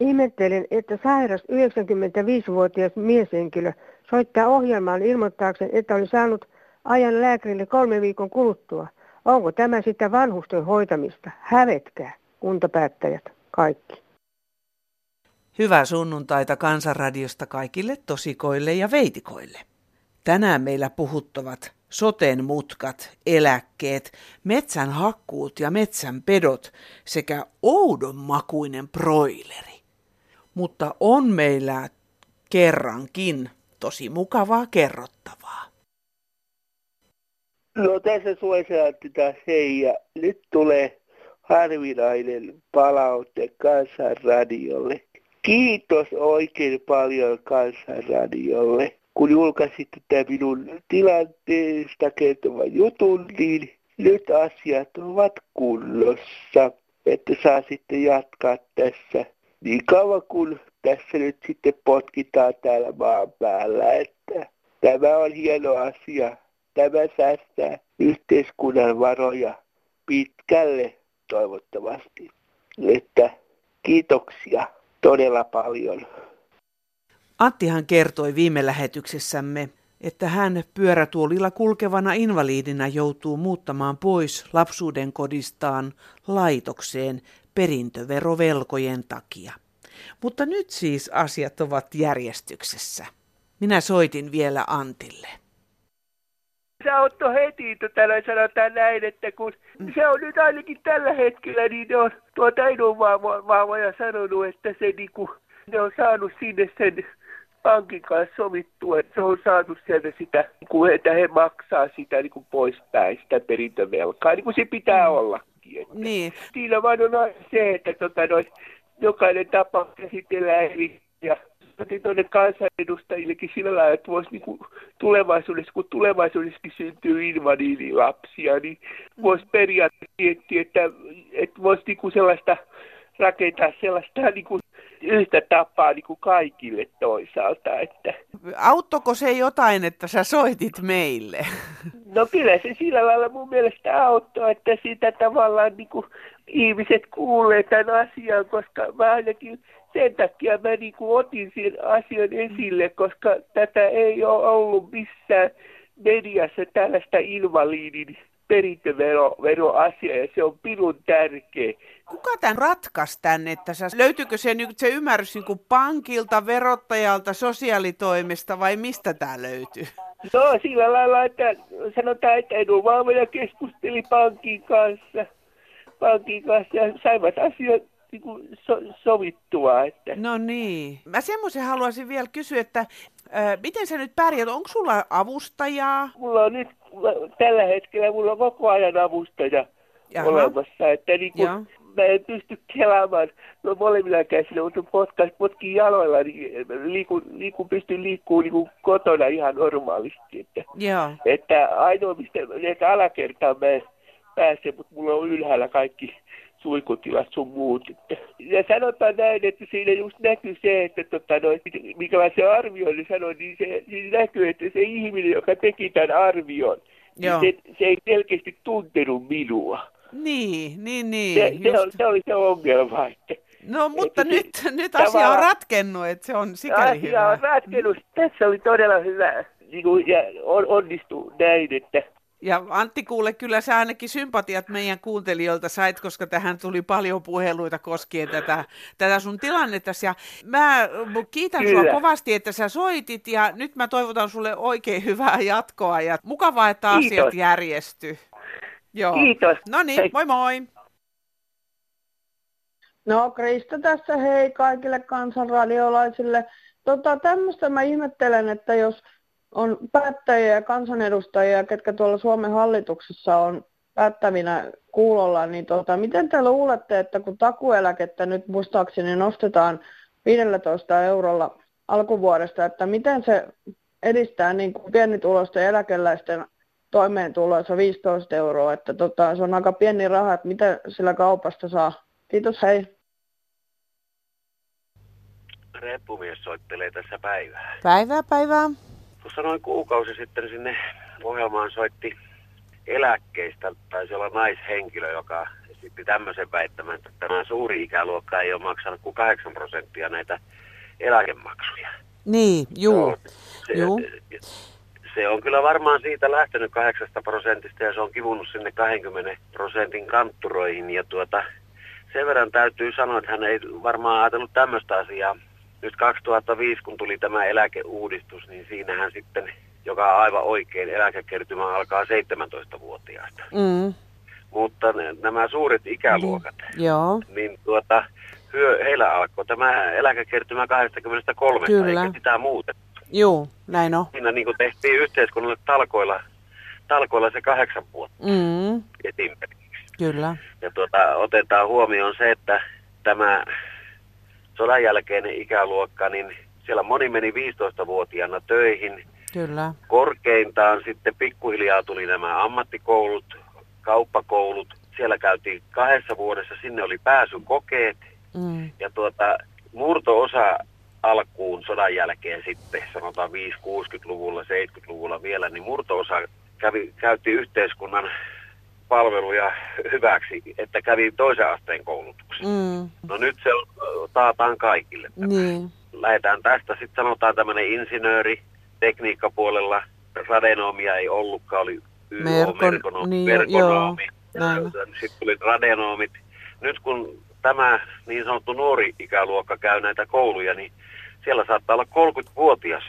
Ihmettelen, että sairas 95-vuotias mieshenkilö soittaa ohjelmaan ilmoittaakseen, että oli saanut ajan lääkärille 3 viikon kuluttua. Onko tämä sitä vanhusten hoitamista? Hävetkää, kuntapäättäjät, kaikki. Hyvää sunnuntaita Kansanradiosta kaikille tosikoille ja veitikoille. Tänään meillä puhuttavat soten mutkat, eläkkeet, metsän hakkuut ja metsän pedot sekä oudonmakuinen broileri. Mutta on meillä kerrankin tosi mukavaa kerrottavaa. No tässä suosaatti taas hei ja nyt tulee harvinainen palaute Kansanradiolle. Kiitos oikein paljon Kansanradiolle. Kun julkaisitte tämän minun tilanteesta kertoman jutun, niin nyt asiat ovat kunnossa, että saa sitten jatkaa tässä niin kauan kun tässä nyt sitten potkitaan täällä maan päällä, että tämä on hieno asia. Tämä säästää yhteiskunnan varoja pitkälle toivottavasti, että kiitoksia todella paljon. Anttihan kertoi viime lähetyksessämme, että hän pyörätuolilla kulkevana invaliidina joutuu muuttamaan pois lapsuuden kodistaan laitokseen perintöverovelkojen takia. Mutta nyt siis asiat ovat järjestyksessä. Minä soitin vielä Antille. Sä Otto heti, sanotaan näin, että kun se on nyt ainakin tällä hetkellä, niin ne on tuo Tainon vauvoja sanonut, että se niinku... Ne on saanut sinne sen pankin kanssa sovittua, että se on saanut sieltä sitä, että he maksaa sitä niin poispäin, sitä perintövelkaa, niin kuin se pitää ollakin. Niin. Siinä vaan on se, että jokainen tapaus käsitellään eri. Ja otin tuonne kansanedustajillekin sillä lailla, että voisi niin tulevaisuudessa, kun tulevaisuudessakin syntyy invaliidilapsia, niin voisi periaatteessa miettiä, että voisi niin sellaista rakentaa sellaista... Niin yhtä tapaa niin kuin kaikille toisaalta. Että. Auttoko se jotain, että sä soitit meille? No kyllä se sillä lailla mun mielestä auttoi, että sitä tavallaan niin kuin ihmiset kuulee tämän asian, koska mä ainakin sen takia mä niin kuin otin sen asian esille, koska tätä ei ole ollut missään mediassa tällaista invaliidin perintöveroasia ja se on pirun tärkeä. Kuka tämän ratkaisi tänne? Löytyykö se ymmärrys niin kuin pankilta, verottajalta, sosiaalitoimesta vai mistä tämä löytyy? No sillä lailla, että sanotaan, että edunvalvoja keskusteli pankin kanssa ja saivat asiat niin kuin sovittua. Että. No niin. Mä semmoisen haluaisin vielä kysyä, että miten sä nyt pärjät? Onko sulla avustajaa? Mulla on nyt tällä hetkellä mulla on koko ajan avustaja olemassa, että niin kun mä en pysty kelaamaan, no molemmilla käsillä, mutta potkin jaloilla, niin pystyn liikkumaan niin kotona ihan normaalisti. Että ainoa, mistä näitä alakertaan mä en pääse, mutta mulla on ylhäällä kaikki suikutilat sun muut. Ja sanotaan näin, että siinä just näkyy se, että minkälaisen arvion niin sanoin, niin se näkyy, että se ihminen, joka teki tämän arvion, niin se ei selkeästi tuntenut minua. Niin. Se oli se ongelma. Että, no, mutta että nyt asia on ratkennut, että se on sikäli hyvä. Asia on ratkennut. Tässä oli todella hyvä ja onnistuu näin, että... Ja Antti kuule, kyllä sä ainakin sympatiat meidän kuuntelijoilta sait, koska tähän tuli paljon puheluita koskien tätä sun tilannettasi. Ja mä kiitän sua kovasti, että sä soitit ja nyt mä toivotan sulle oikein hyvää jatkoa ja mukavaa, että asiat järjestyy. Joo. Kiitos. No niin, moi moi. No Krista tässä, hei kaikille kansanradiolaisille. Tämmöistä mä ihmettelen, että jos... On päättäjiä ja kansanedustajia, ketkä tuolla Suomen hallituksessa on päättävinä kuulolla, niin miten te luulette, että kun takueläkettä nyt muistaakseni nostetaan 15 € alkuvuodesta, että miten se edistää niin kuin pienituloisten eläkeläisten toimeentuloissa 15 €, että se on aika pieni raha, että mitä sillä kaupasta saa. Kiitos, hei. Reppumies soittelee tässä päivää. Päivää. Tuossa noin kuukausi sitten sinne ohjelmaan soitti eläkkeistä taisi olla naishenkilö, joka esitti tämmöisen väittämän, että tämä suuri ikäluokka ei ole maksanut kuin 8% näitä eläkemaksuja. Niin, juu. No, se on kyllä varmaan siitä lähtenyt 8% ja se on kivunut sinne 20% kantturoihin. Ja sen verran täytyy sanoa, että hän ei varmaan ajatellut tämmöistä asiaa. Nyt 2005, kun tuli tämä eläkeuudistus, niin siinähän sitten, joka on aivan oikein, eläkekertymä alkaa 17-vuotiaasta. Mm. Mutta nämä suuret ikäluokat, niin heillä alkoi tämä eläkekertymä 23, eikä sitä muutettu. Joo, näin on. Siinä niin kuin tehtiin yhteiskunnalle talkoilla se 8 vuotta esimerkiksi. Kyllä. Ja otetaan huomioon se, että tämä sodan jälkeinen ikäluokka, niin siellä moni meni 15-vuotiaana töihin. Kyllä. Korkeintaan sitten pikkuhiljaa tuli nämä ammattikoulut, kauppakoulut. Siellä käytiin 2 vuodessa, sinne oli pääsykokeet. Mm. Ja murto-osa alkuun sodan jälkeen sitten, sanotaan 50-60-luvulla, 70-luvulla vielä, niin murto-osa käytti yhteiskunnan palveluja hyväksi, että kävi toisen asteen koulutuksen. Mm. No nyt se taataan kaikille. Niin. Lähdetään tästä, sitten sanotaan tämmöinen insinööri, tekniikkapuolella, radenoomia ei ollutkaan, oli verkonoomi, sitten tuli radenoomit. Nyt kun tämä niin sanottu nuori ikäluokka käy näitä kouluja, niin siellä saattaa olla 30-vuotias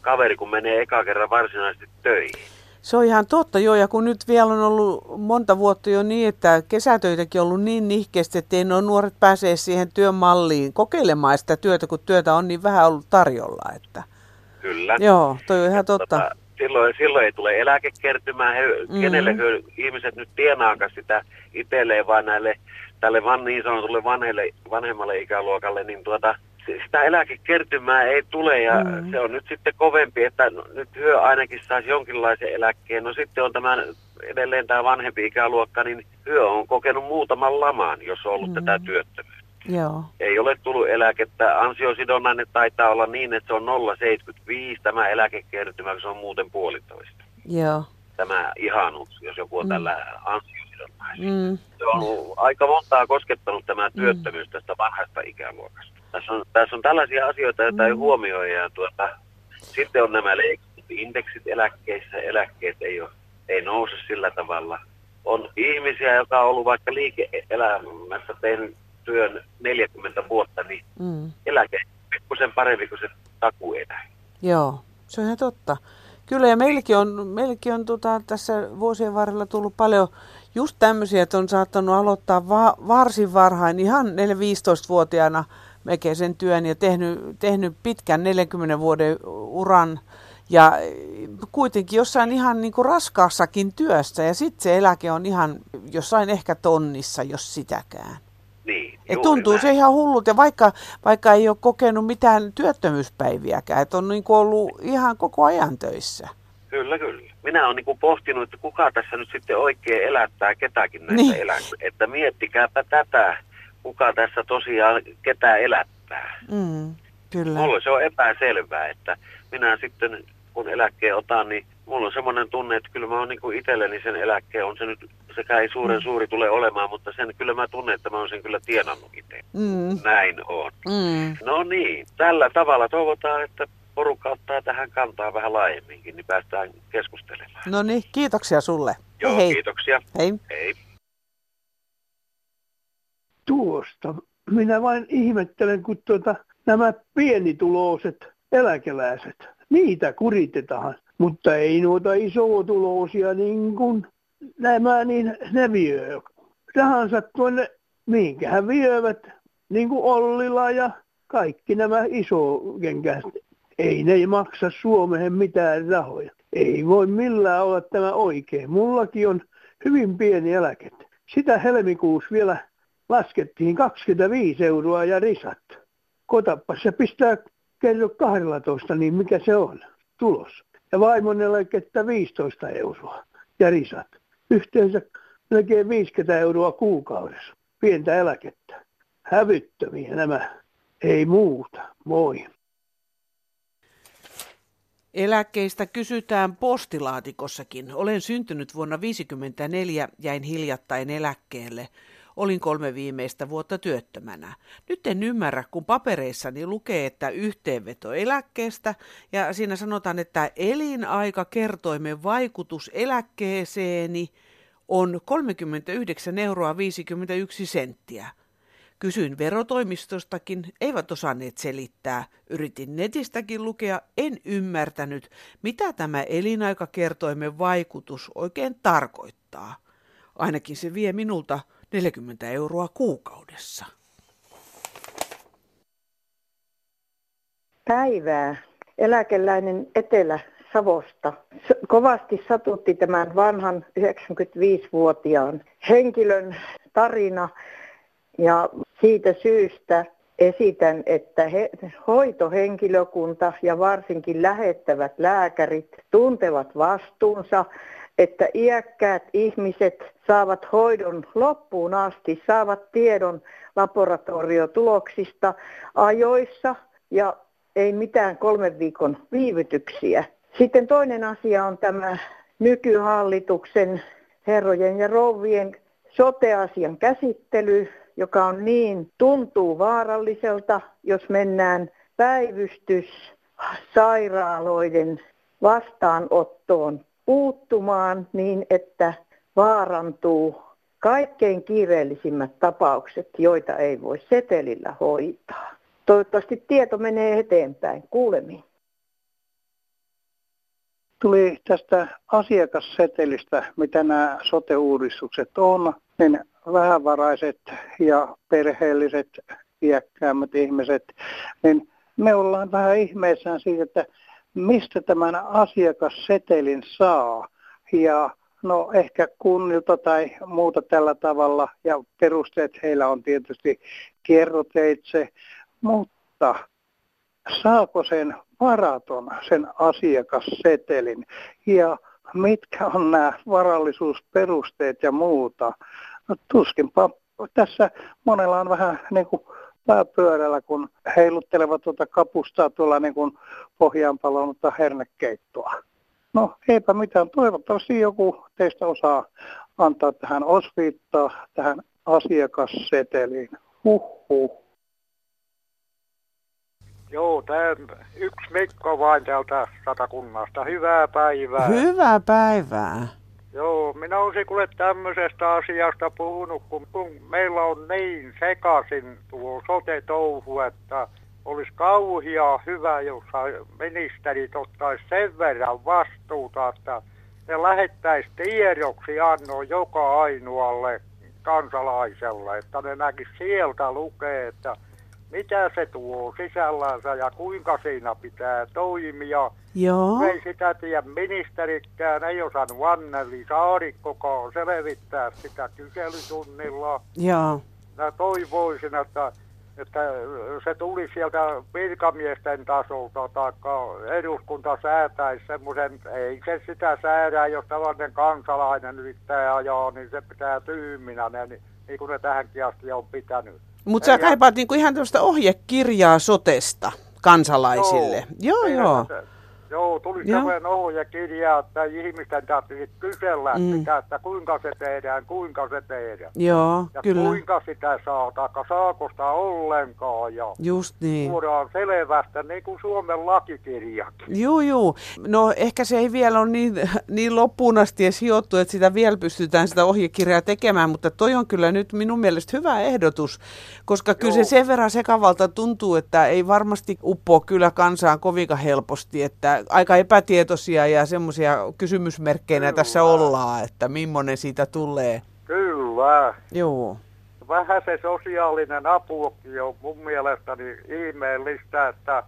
kaveri, kun menee eka kerran varsinaisesti töihin. Se on ihan totta, joo, ja kun nyt vielä on ollut monta vuotta jo niin, että kesätöitäkin on ollut niin nihkeästi, ettei nuo nuoret pääsee siihen työmalliin kokeilemaan sitä työtä, kun työtä on niin vähän ollut tarjolla. Että. Kyllä. Joo, toi on ihan totta. Silloin ei tule eläkekertymään, kenelle ihmiset nyt tienaakaan sitä itselleen, vaan tälle niin sanotulle vanhemmalle ikäluokalle, niin sitä eläkekertymää ei tule ja se on nyt sitten kovempi, että nyt hyö ainakin saisi jonkinlaisen eläkkeen. No sitten on edelleen tämä vanhempi ikäluokka, niin hyö on kokenut muutaman laman, jos on ollut tätä työttömyyttä. Joo. Ei ole tullut eläkettä. Ansiosidonnainen taitaa olla niin, että se on 0,75 tämä eläkekertymä, kun se on muuten 1,5. Joo. Tämä ihanuus, jos joku on tällä ansiosidonnaisella. Mm. Se on aika montaa koskettanut tämä työttömyys tästä vanhasta ikäluokasta. Tässä on tällaisia asioita, joita ei huomioi. Ja sitten on nämä indeksit eläkkeissä. Eläkkeet ei nouse sillä tavalla. On ihmisiä, jotka on ollut vaikka liike-elämässä tehnyt työn 40 vuotta, niin eläke pikkusen parempi kuin se takuueläke. Joo, se on ihan totta. Kyllä, ja meilläkin on tässä vuosien varrella tullut paljon just tämmöisiä, että on saattanut aloittaa varsin varhain, ihan 4-15-vuotiaana melkein sen työn ja tehnyt pitkän 40 vuoden uran ja kuitenkin jossain ihan niin kuin raskaassakin työssä, ja sitten se eläke on ihan jossain ehkä tonnissa, jos sitäkään. Niin, tuntuu näin. Se ihan hullut, ja vaikka ei ole kokenut mitään työttömyyspäiviäkään, että on niin kuin ollut ihan koko ajan töissä. Kyllä. Minä olen niin kuin pohtinut, että kuka tässä nyt sitten oikein elättää ketäkin näitä eläkkeitä. Että miettikääpä tätä, kuka tässä tosiaan ketä elättää. Kyllä. Mulla se on epäselvää, että minä sitten kun eläkkeen otan, niin mulla on semmoinen tunne, että kyllä mä oon niin kuin itselleni sen eläkkeen, on se nyt, sekä ei suuren suuri tule olemaan, mutta sen kyllä mä tunnen, että mä oon sen kyllä tienannut itse. Näin on. No niin, tällä tavalla toivotaan, että porukka ottaa tähän kantaa vähän laajemminkin, niin päästään keskustelemaan. No niin, kiitoksia sulle. Joo, hei. Kiitoksia. Hei. Tuosta. Minä vain ihmettelen, kun nämä pienituloiset eläkeläiset, niitä kuritetaan, mutta ei noita isotuloisia niin kuin nämä, niin ne viö. Rahansa tuonne, minkähän viövät, niin kuin Ollila ja kaikki nämä isokenkäiset. Ei ne maksa Suomeen mitään rahoja. Ei voi millään olla tämä oikein. Mullakin on hyvin pieni eläke. Sitä helmikuussa vielä laskettiin 25 € ja risat. Kotappas se pistää kerro 12, niin mikä se on tulos. Ja vaimon eläkettä 15 € ja risat. Yhteensä melkein 50 € kuukaudessa. Pientä eläkettä. Hävyttömiä nämä. Ei muuta. Moi. Eläkkeistä kysytään postilaatikossakin. Olen syntynyt vuonna 1954, jäin hiljattain eläkkeelle. Olin 3 viimeistä vuotta työttömänä. Nyt en ymmärrä, kun papereissani lukee, että yhteenveto eläkkeestä, ja siinä sanotaan, että elinaikakertoimen vaikutus eläkkeeseeni on 39,51 €. Kysyin verotoimistostakin, eivät osanneet selittää. Yritin netistäkin lukea, en ymmärtänyt, mitä tämä elinaikakertoimen vaikutus oikein tarkoittaa. Ainakin se vie minulta 40 € kuukaudessa. Päivää. Eläkeläinen Etelä-Savosta. Kovasti satutti tämän vanhan 95-vuotiaan henkilön tarina. Ja siitä syystä esitän, että hoitohenkilökunta ja varsinkin lähettävät lääkärit tuntevat vastuunsa, että iäkkäät ihmiset saavat hoidon loppuun asti, saavat tiedon laboratoriotuloksista ajoissa ja ei mitään 3 viikon viivytyksiä. Sitten toinen asia on tämä nykyhallituksen herrojen ja rouvien sote-asian käsittely, joka on niin, tuntuu vaaralliselta, jos mennään päivystyssairaaloiden vastaanottoon puuttumaan niin, että vaarantuu kaikkein kiireellisimmät tapaukset, joita ei voi setelillä hoitaa. Toivottavasti tieto menee eteenpäin. Kuulemiin. Tuli tästä asiakassetelistä, mitä nämä sote-uudistukset on, niin vähävaraiset ja perheelliset, iäkkäämmät ihmiset, niin me ollaan vähän ihmeissään siitä, että mistä tämän asiakassetelin saa ja no ehkä kunnilta tai muuta tällä tavalla ja perusteet heillä on tietysti kierroteitse, mutta saako sen varaton, sen asiakassetelin ja mitkä on nämä varallisuusperusteet ja muuta? No tuskinpa. Tässä monella on vähän niin kuin pääpyörällä, kun heiluttelevat tuota kapustaa tuolla niin kuin pohjaan palonutta hernekeittoa. No eipä mitään. Toivottavasti joku teistä osaa antaa tähän osviittaa, tähän asiakasseteliin. Huhhuh. Joo, tämä yksi Mikko vain täältä Satakunnasta. Hyvää päivää. Hyvää päivää. Joo, minä olisin kuule tämmöisestä asiasta puhunut, kun meillä on niin sekaisin tuo sote-touhu, että olisi kauhia hyvä, jos ministerit ottaisi sen verran vastuuta, että ne lähettäisi tiedoksi annoa joka ainoalle kansalaiselle, että ne näkisi sieltä lukee, että mitä se tuo sisällänsä ja kuinka siinä pitää toimia. Joo. Ei sitä tiedä ministerikään, ei osannut Anneli Saarikkokaan selvittää sitä kyselytunnilla. Joo. Mä toivoisin, että se tuli sieltä virkamiesten tasolta tai eduskunta säätäisi semmoisen, ei se sitä säädä, jos tavallinen kansalainen yrittää ajaa, niin se pitää tyhminä, niin kuin ne tähänkin asti on pitänyt. Mutta sä kaipaat niinku ihan tämmöistä ohjekirjaa sotesta kansalaisille. Joo. Joo, tuli semmoinen ohjekirja, että ihmisten täytyy kysellä sitä, että kuinka se tehdään. Joo, ja kyllä. Ja kuinka sitä saa, taikka saako sitä ollenkaan. Ja just niin. Tuodaan selvästä, niin kuin Suomen lakikirjakin. Joo. No ehkä se ei vielä ole niin loppuun asti edes hiottu, että sitä vielä pystytään sitä ohjekirjaa tekemään, mutta toi on kyllä nyt minun mielestä hyvä ehdotus, koska kyllä se sen verran sekavalta tuntuu, että ei varmasti uppoa kyllä kansaan kovinkaan helposti, että aika epätietoisia ja semmoisia kysymysmerkkeinä kyllä tässä ollaan, että millainen siitä tulee. Kyllä. Joo. Vähän se sosiaalinen apukin on mun mielestäni ihmeellistä, että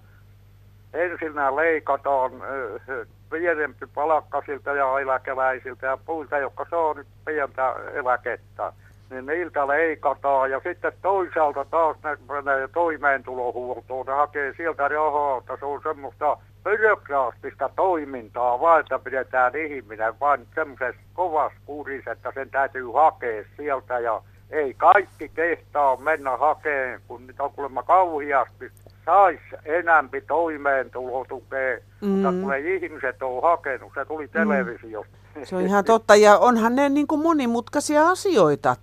ensinnä leikataan pienempi palakkaisilta ja eläkeläisiltä ja puilta, jotka saa nyt pientä eläkettä. Niin niiltä leikataan ja sitten toisaalta taas ne menee toimeentulohuoltoon. Ne hakee sieltä rahaa, että se on semmoista byrokraattista toimintaa, vaan että pidetään ihminen vain semmoisessa kovassa kurissa, että sen täytyy hakea sieltä ja ei kaikki kehtaa mennä hakemaan, kun niitä on kuulemma kauheasti saisi enempi toimeentulotukea, mutta kun ei ihmiset ole hakenut, se tuli televisiosta. Se on ihan totta, ja onhan ne niin kuin monimutkaisia asioita.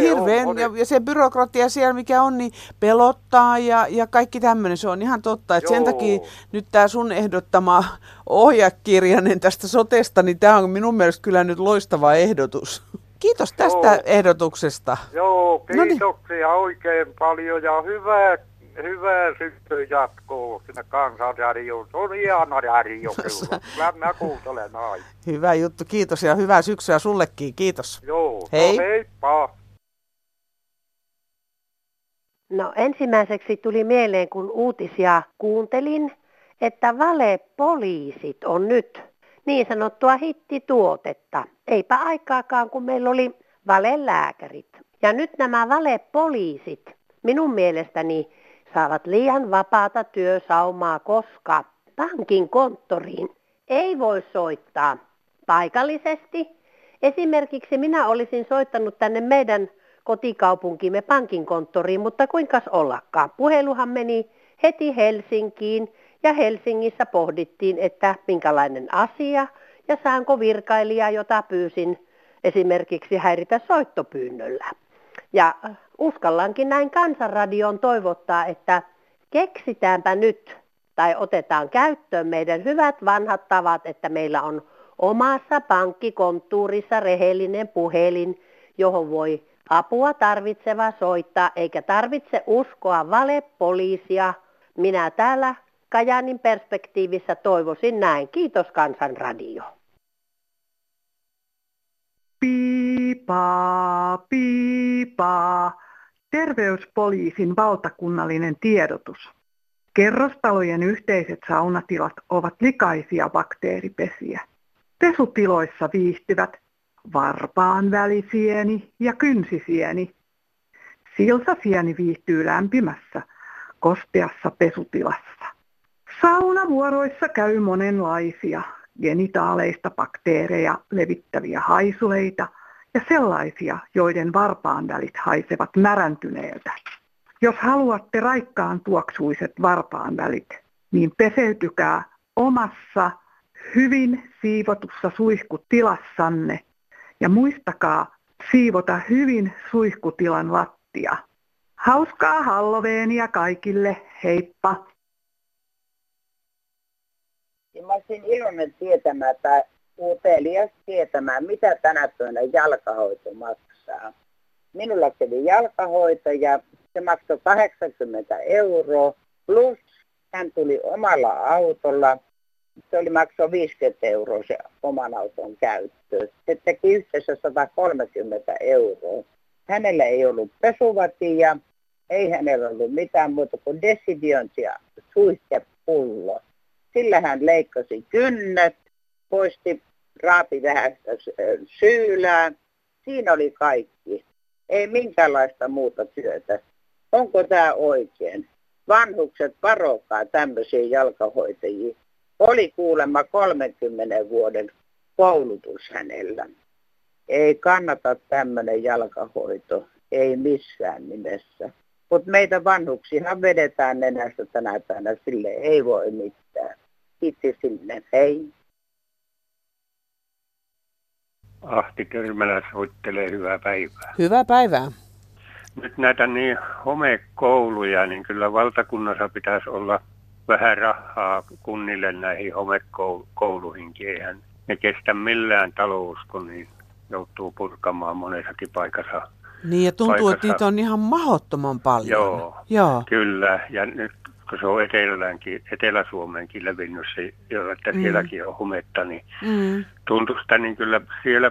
Hirveän, ja se byrokratia siellä, mikä on, niin pelottaa ja kaikki tämmöinen, se on ihan totta. Et sen takia nyt tämä sun ehdottama ohjakirjainen tästä sotesta, niin tämä on minun mielestä kyllä nyt loistava ehdotus. Kiitos tästä ehdotuksesta. Joo, kiitoksia oikein paljon ja hyvää syksyn jatkoa sinne Kansanradioon. Se on ihana radio kyllä. Kyllä minä kuuntelen aina. Hyvä juttu, kiitos ja hyvää syksyä sullekin, kiitos. Joo, hei. No heippa. No ensimmäiseksi tuli mieleen, kun uutisia kuuntelin, että valepoliisit on nyt niin sanottua hittituotetta. Eipä aikaakaan, kun meillä oli valelääkärit. Ja nyt nämä valepoliisit minun mielestäni saavat liian vapaata työsaumaa, koska pankin konttoriin ei voi soittaa paikallisesti. Esimerkiksi minä olisin soittanut tänne meidän kotikaupunkimme pankin konttoriin, mutta kuinkas ollakaan. Puheluhan meni heti Helsinkiin ja Helsingissä pohdittiin, että minkälainen asia ja saanko virkailijaa, jota pyysin esimerkiksi häiritä soittopyynnöllä. Ja uskallankin näin Kansanradioon toivottaa, että keksitäänpä nyt tai otetaan käyttöön meidän hyvät vanhat tavat, että meillä on omassa pankkikonttuurissa rehellinen puhelin, johon voi apua tarvitseva soittaa, eikä tarvitse uskoa valepoliisia. Minä täällä Kajaanin perspektiivissä toivoisin näin. Kiitos Kansanradio. Piipaa, piipaa. Terveyspoliisin valtakunnallinen tiedotus. Kerrostalojen yhteiset saunatilat ovat likaisia bakteeripesiä. Pesutiloissa viihtyvät varpaanvälisieni ja kynsisieni. Silsasieni viihtyy lämpimässä, kosteassa pesutilassa. Saunavuoroissa käy monenlaisia genitaaleista bakteereja levittäviä haisuleita ja sellaisia, joiden varpaanvälit haisevat märäntyneeltä. Jos haluatte raikkaan tuoksuiset varpaanvälit, niin peseytykää omassa hyvin siivotussa suihkutilassanne ja muistakaa siivota hyvin suihkutilan lattia. Hauskaa Halloweenia kaikille, heippa! Ja mä olisin iloinen tietämään tai utelias tietämään, mitä tänä päivänä jalkahoito maksaa. Minulla kävi jalkahoito ja se maksoi 80 €, plus hän tuli omalla autolla. Se oli maksoi 50 € se oman auton käyttö. Se teki yhteensä 130 €. Hänellä ei ollut pesuvatia, ei hänellä ollut mitään muuta kuin desidiointia suihkepullo. Sillä hän leikkasi kynnet, poisti raapi vähän syylään. Siinä oli kaikki. Ei minkäänlaista muuta työtä. Onko tämä oikein? Vanhukset, varokaa tämmöisiä jalkahoitajia. Oli kuulemma 30 vuoden koulutus hänellä. Ei kannata tämmöinen jalkahoito. Ei missään nimessä. Mutta meitä vanhuksihan vedetään nenästä tänä päivänä. Sille ei voi mitään. Itse sinne, hei. Ahti Törmälä soittelee, hyvää päivää. Hyvää päivää. Nyt näitä niin homekouluja, niin kyllä valtakunnassa pitäisi olla vähän rahaa kunnille näihin homekouluihinkin. Eihän ne kestä millään talous, kun niin joutuu purkamaan monessakin paikassa. Niin, ja tuntuu, että niitä on ihan mahdottoman paljon. Joo, kyllä. Ja nyt kun se on Etelä-Suomeenkin levinnyt, että sielläkin on humetta, niin tuntuu sitä niin kyllä siellä,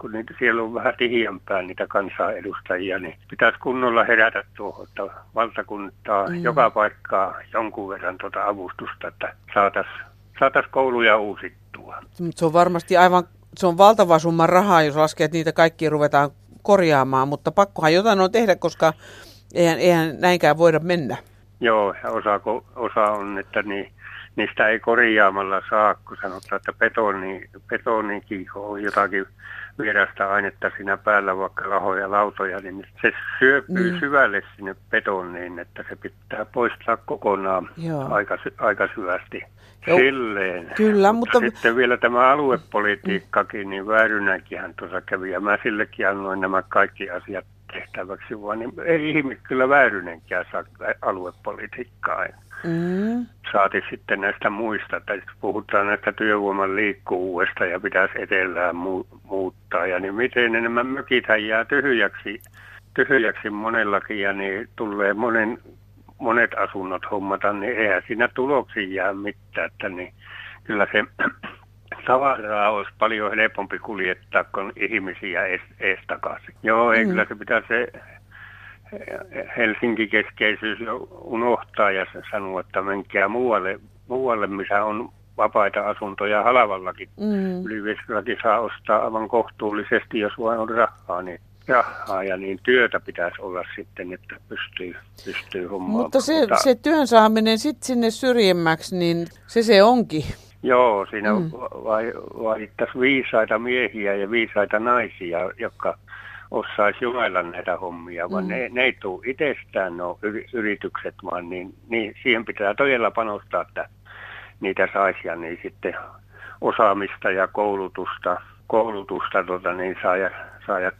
kun siellä on vähän tihiämpää niitä kansanedustajia, niin pitäisi kunnolla herätä tuohon, että valtakuntaa joka paikkaa jonkun verran tuota avustusta, että saataisiin kouluja uusittua. Se on varmasti se on valtava summa rahaa, jos laskee, että niitä kaikkia ruvetaan korjaamaan, mutta pakkohan jotain on tehdä, koska eihän näinkään voida mennä. Joo, ja osa on, että niin, niistä ei korjaamalla saa, kun sanotaan, että betonikiho on jotakin vierasta ainetta siinä päällä, vaikka lahoja lautoja, niin se syöpyy syvälle sinne betoniin, että se pitää poistaa kokonaan aika syvästi. Silleen. Kyllä, mutta sitten vielä tämä aluepolitiikkakin, niin Väyrynäkihän tuossa kävi, ja mä sillekin annoin nämä kaikki asiat tehtäväksi, vaan niin ei ihme kyllä Väyrynenkään saa aluepolitiikkaa. Saati sitten näistä muista, että puhutaan näistä työvoiman liikkuvuudesta ja pitäisi etelään muuttaa, ja niin miten enemmän mökithän jää tyhjäksi monellakin, ja niin tulee monet asunnot hommata, niin eihän siinä tuloksiin jää mitään, että niin kyllä se tavaraa olisi paljon helpompi kuljettaa kuin ihmisiä eestakaisin. Joo, ei kyllä se pitää se Helsinki-keskeisyys unohtaa ja sanoa, että menkää muualle, missä on vapaita asuntoja halavallakin. Yliviestilläkin saa ostaa aivan kohtuullisesti, jos vain on rahaa, niin rahaa ja niin työtä pitäisi olla sitten, että pystyy hommaan. Mutta se työn saaminen sitten sinne syrjemmäksi, niin se onkin. Joo, siinä vaadittaisiin viisaita miehiä ja viisaita naisia, jotka osaisi jumailla näitä hommia, vaan ne ei tule itsestään nuo yritykset, vaan niin siihen pitää todella panostaa, että niitä saisi ja niin sitten osaamista ja koulutusta saa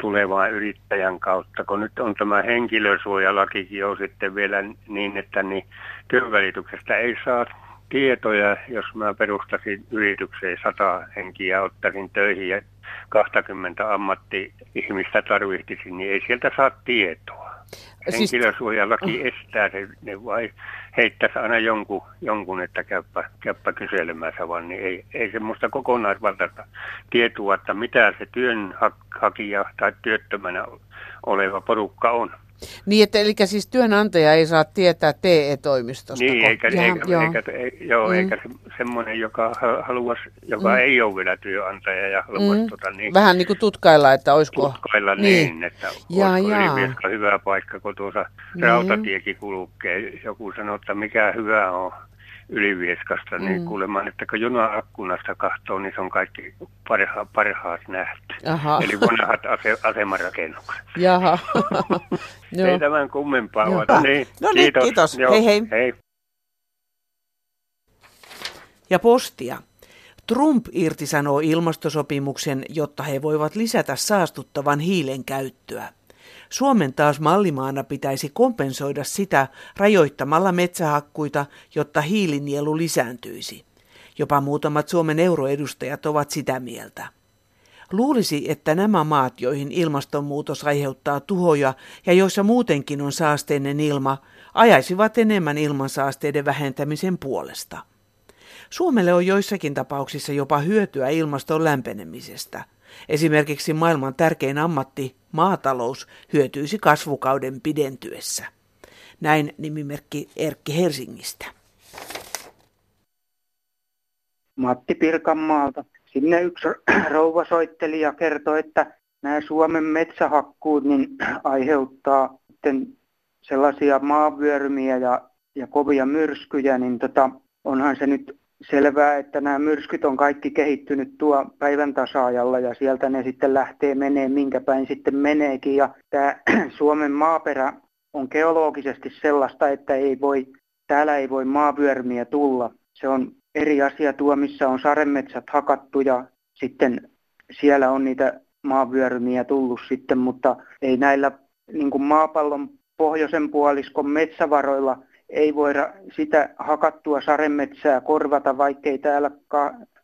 tulevaan yrittäjän kautta, kun nyt on tämä henkilösuojalakikin on sitten vielä niin, että niin työnvälityksestä ei saa tietoja, jos mä perustasin yritykseen 100 henkiä, ottaisin töihin ja 20 ammatti-ihmistä tarvittisin, niin ei sieltä saa tietoa. Siis henkilösuojalaki estää sen, ne vai heittäisi aina jonkun että käyppä kyselemässä, vaan niin ei semmoista kokonaisvaltaista tietoa, että mitä se työnhakija tai työttömänä oleva porukka on. Niin, että eli siis työnantaja ei saa tietää TE-toimistosta. Niin, eikä semmoinen, joka haluaisi, joka ei ole vielä työnantaja ja haluaisi vähän niin kuin tutkailla, että olisiko. Tutkailla niin että olisiko Ylivieska hyvä paikka, kun tuossa rautatiekin kulkee. Joku sanoo, että mikä hyvä on Ylivieskasta, niin kuulemaan, että kun juna akkunasta katsoo, niin se on kaikki parhaat nähty. Aha. Eli vanhat asemarakennukset. Jaha. Ei tämän kummempaa ole. Niin, no kiitos. Niin, kiitos. Joo, hei. Ja postia. Trump irtisanoo ilmastosopimuksen, jotta he voivat lisätä saastuttavan hiilen käyttöä. Suomen taas mallimaana pitäisi kompensoida sitä rajoittamalla metsähakkuita, jotta hiilinielu lisääntyisi. Jopa muutamat Suomen euroedustajat ovat sitä mieltä. Luulisi, että nämä maat, joihin ilmastonmuutos aiheuttaa tuhoja ja joissa muutenkin on saasteinen ilma, ajaisivat enemmän ilmansaasteiden vähentämisen puolesta. Suomelle on joissakin tapauksissa jopa hyötyä ilmaston lämpenemisestä. Esimerkiksi maailman tärkein ammatti, maatalous, hyötyisi kasvukauden pidentyessä. Näin nimimerkki Erkki Helsingistä. Matti Pirkanmaalta. Sinne yksi rouva soitteli ja kertoi, että nämä Suomen metsähakkuut niin aiheuttaa sellaisia maavyörymiä ja kovia myrskyjä, niin onhan se nyt selvää, että nämä myrskyt on kaikki kehittynyt tuo päivän tasa-ajalla ja sieltä ne sitten lähtee menee, minkä päin sitten meneekin. Ja tämä Suomen maaperä on geologisesti sellaista, että täällä ei voi maavyörmiä tulla. Se on eri asia tuo, missä on sademetsät hakattu ja sitten siellä on niitä maavyörmiä tullut sitten, mutta ei näillä niin kuin maapallon pohjoisen puoliskon metsävaroilla ei voida sitä hakattua sademetsää korvata, vaikkei täällä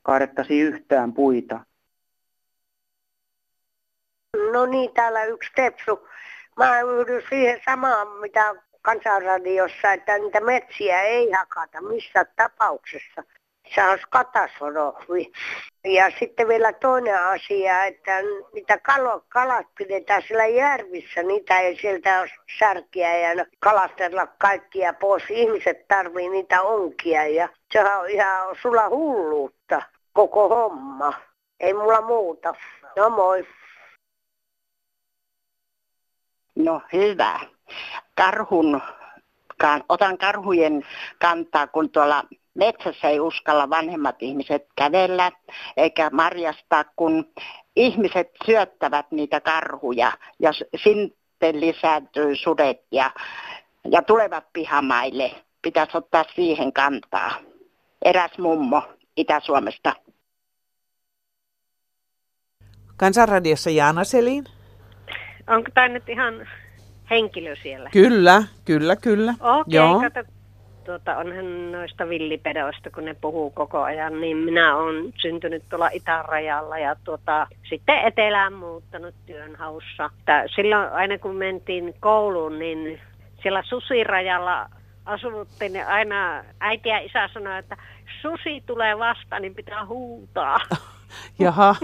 kaadettaisi yhtään puita. No niin, täällä yksi tepsu. Mä yhdyn siihen samaan, mitä Kansanradiossa, että niitä metsiä ei hakata missään tapauksessa. Se on katastrofi. Ja sitten vielä toinen asia, että niitä kalat pidetään siellä järvissä, niitä ei sieltä ole särkiä ja kalastella kaikkia pois. Ihmiset tarvii niitä onkia ja sehän on ihan sulla hulluutta koko homma. Ei mulla muuta. No moi. No hyvä. Otan karhujen kantaa, kun tuolla Metsässä ei uskalla vanhemmat ihmiset kävellä eikä marjastaa, kun ihmiset syöttävät niitä karhuja ja sitten lisääntyy sudet ja tulevat pihamaille. Pitäisi ottaa siihen kantaa. Eräs mummo Itä-Suomesta. Kansanradiossa Jaana Selin. Onko tämä nyt ihan henkilö siellä? Kyllä. Okei, kato. Onhan noista villipedoista, kun ne puhuu koko ajan, niin minä olen syntynyt tuolla itärajalla ja sitten etelään muuttanut työnhaussa. Silloin aina kun mentiin kouluun, niin siellä susirajalla asuttiin ja aina äiti ja isä sanoi, että susi tulee vastaan, niin pitää huutaa. Jaha,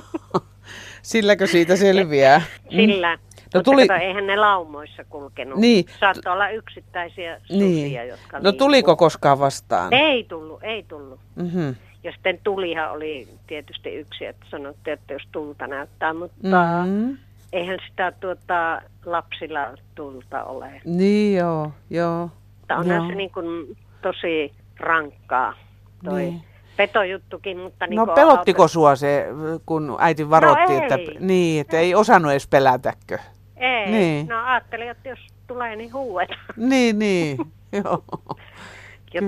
silläkö siitä selviää? Sillä. No mutta eihän ne laumoissa kulkenut. Niin. Saattaa olla yksittäisiä susia, niin, jotka... No tuliko koskaan vastaan? Ei tullut. Mm-hmm. Ja sitten tulihan oli tietysti yksi, että sanottiin, että jos tulta näyttää, mutta eihän sitä lapsilla tulta ole. Niin joo. Mutta onhan se niin kuin tosi rankkaa toi... Niin. Petojuttukin, mutta... Niin no pelottiko sua se, kun äiti varoitti, no että ei osannut edes pelätäkö? Ei, niin. No ajattelin, että jos tulee, niin huuetaan. Niin, joo. Ja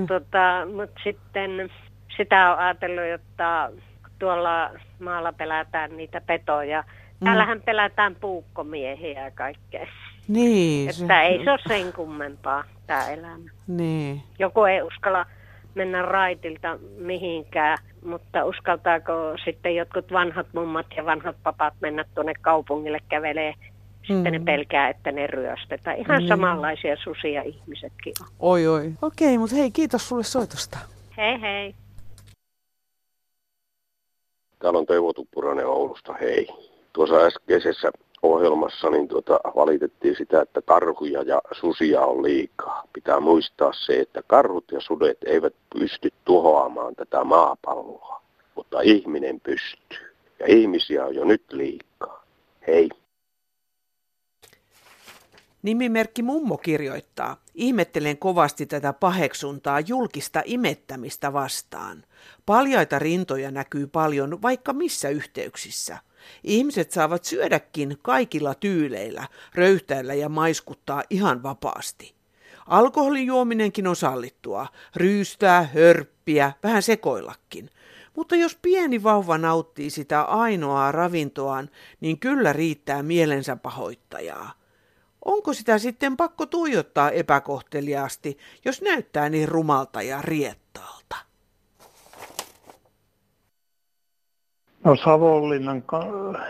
mutta sitten sitä on ajatellut, että tuolla maalla pelätään niitä petoja. Täällähän pelätään puukkomiehiä ja kaikkea. Niin. Että ei se ole sen kummempaa, tämä elämä. Niin. Joku ei uskalla... mennä raitilta mihinkään, mutta uskaltaako sitten jotkut vanhat mummat ja vanhat papat mennä tuonne kaupungille kävelee, sitten ne pelkää, että ne ryöstetään. Ihan samanlaisia susia ihmisetkin on. Oi. Okei, mutta hei, kiitos sulle soitosta. Hei. Täällä on Toivo Puranen Oulusta, hei. Tuossa äskeisessä ohjelmassa niin valitettiin sitä, että karhuja ja susia on liikaa. Pitää muistaa se, että karhut ja sudet eivät pysty tuhoamaan tätä maapalloa, mutta ihminen pystyy. Ja ihmisiä on jo nyt liikaa. Hei. Nimimerkki Mummo kirjoittaa, ihmettelen kovasti tätä paheksuntaa julkista imettämistä vastaan. Paljaita rintoja näkyy paljon vaikka missä yhteyksissä. Ihmiset saavat syödäkin kaikilla tyyleillä, röyhtäillä ja maiskuttaa ihan vapaasti. Alkoholin juominenkin on sallittua, ryystää, hörppiä, vähän sekoillakin. Mutta jos pieni vauva nauttii sitä ainoaa ravintoaan, niin kyllä riittää mielensä pahoittajaa. Onko sitä sitten pakko tuijottaa epäkohteliaasti, jos näyttää niin rumalta ja riettaalta? No Savonlinnan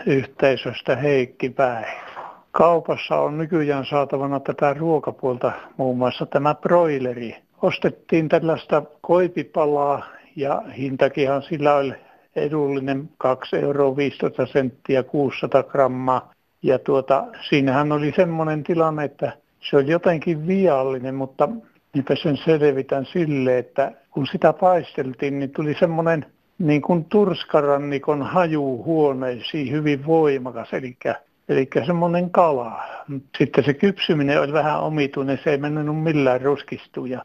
yhteisöstä Heikki Päivä. Kaupassa on nykyään saatavana tätä ruokapuolta, muun muassa tämä broileri. Ostettiin tällaista koipipalaa ja hintakinhan sillä oli edullinen 2,15 € 600 grammaa. Ja siinähän oli semmoinen tilanne, että se oli jotenkin viallinen, mutta niinpä sen selvitän sille, että kun sitä paisteltiin, niin tuli semmoinen niin kuin turskarannikon haju huoneisiin hyvin voimakas, eli semmoinen kala. Sitten se kypsyminen oli vähän omituinen, se ei mennyt millään ruskistuja.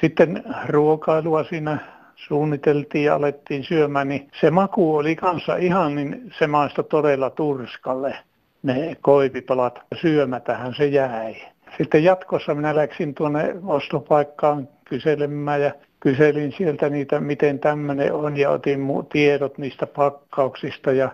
Sitten ruokailua siinä suunniteltiin ja alettiin syömään, niin se maku oli kanssa ihan niin semaista todella turskalle. Ne koipipalat syömätähän se jäi. Sitten jatkossa minä läksin tuonne ostopaikkaan kyselemään ja kyselin sieltä niitä, miten tämmöinen on, ja otin tiedot niistä pakkauksista ja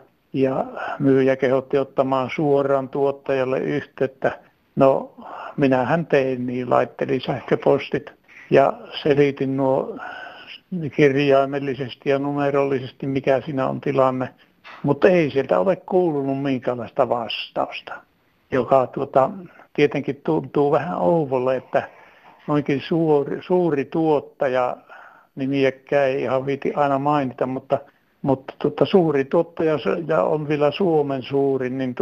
myyjä kehotti ottamaan suoraan tuottajalle yhteyttä. No, minähän tein niin, laittelin sähköpostit ja selitin nuo kirjaimellisesti ja numerollisesti, mikä siinä on tilanne. Mutta ei sieltä ole kuulunut minkäänlaista vastausta, joka tietenkin tuntuu vähän ouvolle, että noinkin suuri tuottaja, nimiäkään ei ihan viiti aina mainita, mutta suuri tuottaja ja on vielä Suomen suurin, niin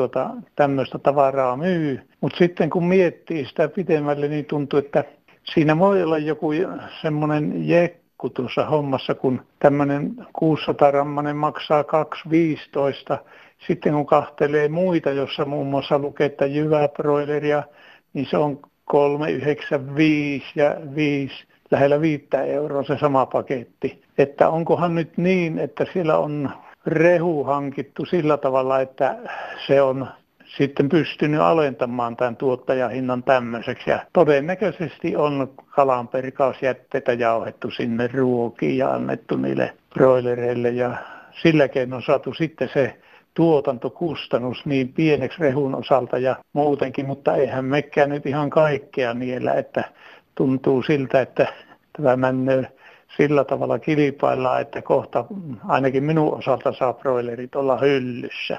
tämmöistä tavaraa myy. Mutta sitten kun miettii sitä pidemmälle, niin tuntuu, että siinä voi olla joku semmoinen jekku tuossa hommassa, kun tämmöinen 600-rammainen maksaa 2,15. Sitten kun kahtelee muita, jossa muun muassa lukee, että jyväbroileria, niin se on 3,95 ja 5 lähellä 5 euroa se sama paketti. Että onkohan nyt niin, että siellä on rehu hankittu sillä tavalla, että se on sitten pystynyt alentamaan tämän tuottajahinnan tämmöiseksi. Ja todennäköisesti on kalan perkausjätteitä jauhettu sinne ruokiin ja annettu niille broilereille. Ja silläkin on saatu sitten se tuotantokustannus niin pieneksi rehun osalta ja muutenkin, mutta eihän mekään nyt ihan kaikkea niellä, että tuntuu siltä, että tämä männöö sillä tavalla kilpaillaan, että kohta ainakin minun osalta saa broilerit olla hyllyssä.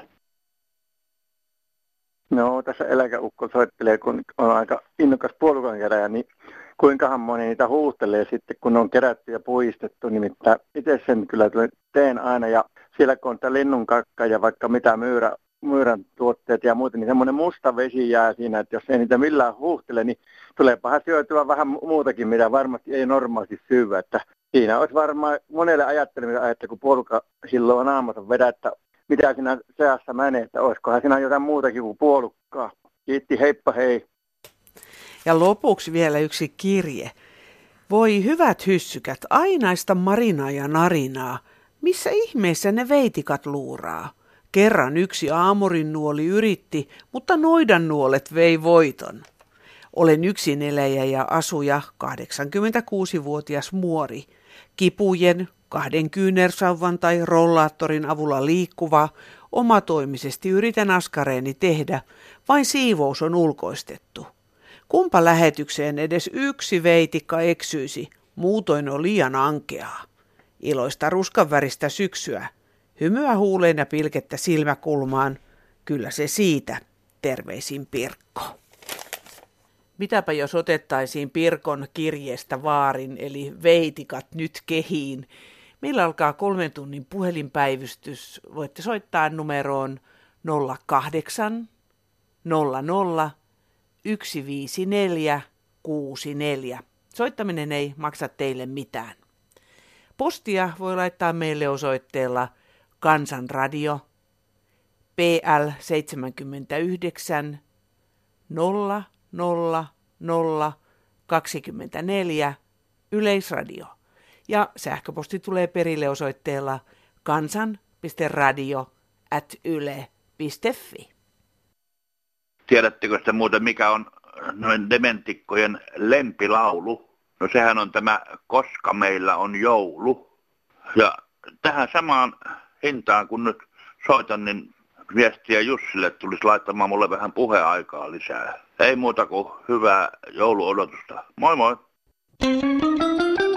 No, tässä eläkeukko soittelee, kun on aika innokas puolukankeräjä, niin kuinkahan moni niitä huuhtelee sitten, kun on kerätty ja puistettu. Nimittäin itse sen kyllä teen aina, ja siellä kun on tämä linnunkakka ja vaikka mitä myyrän tuotteet ja muuten, niin semmoinen musta vesi jää siinä, että jos ei niitä millään huuhtele, niin tuleepahan syötyä vähän muutakin, mitä varmasti ei normaalisti syyä. Että siinä olisi varmaan monelle ajattelemista, että kun puolukka silloin aamassa vedä, että mitä siinä seassa menee, että olisikohan siinä jotain muutakin kuin puolukkaa. Kiitti, heippa hei. Ja lopuksi vielä yksi kirje. Voi hyvät hyssykät, ainaista marinaa ja narinaa. Missä ihmeessä ne veitikat luuraa? Kerran yksi aamurin nuoli yritti, mutta noidan nuolet vei voiton. Olen yksin eläjä ja asuja, 86-vuotias muori. Kipujen, 2 kyynärsauvan tai rollaattorin avulla liikkuva, omatoimisesti yritän askareeni tehdä, vain siivous on ulkoistettu. Kumpa lähetykseen edes yksi veitikka eksyisi, muutoin on liian ankeaa. Iloista ruskanväristä syksyä, hymyä huuleen ja pilkettä silmäkulmaan, kyllä se siitä, terveisin Pirkko. Mitäpä jos otettaisiin Pirkon kirjeestä vaarin, eli veitikat nyt kehiin. Meillä alkaa 3 tunnin puhelinpäivystys. Voitte soittaa numeroon 08 00 154 64. Soittaminen ei maksa teille mitään. Postia voi laittaa meille osoitteella Kansanradio PL 79 00024 Yleisradio. Ja sähköposti tulee perille osoitteella kansan.radio@yle.fi. Tiedättekö sitä muuta, mikä on noin dementikkojen lempilaulu? No sehän on tämä Koska meillä on joulu. Ja tähän samaan hintaan kun nyt soitan, niin viestiä Jussille tulisi laittamaan mulle vähän puheaikaa lisää. Ei muuta kuin hyvää jouluodotusta. Moi moi!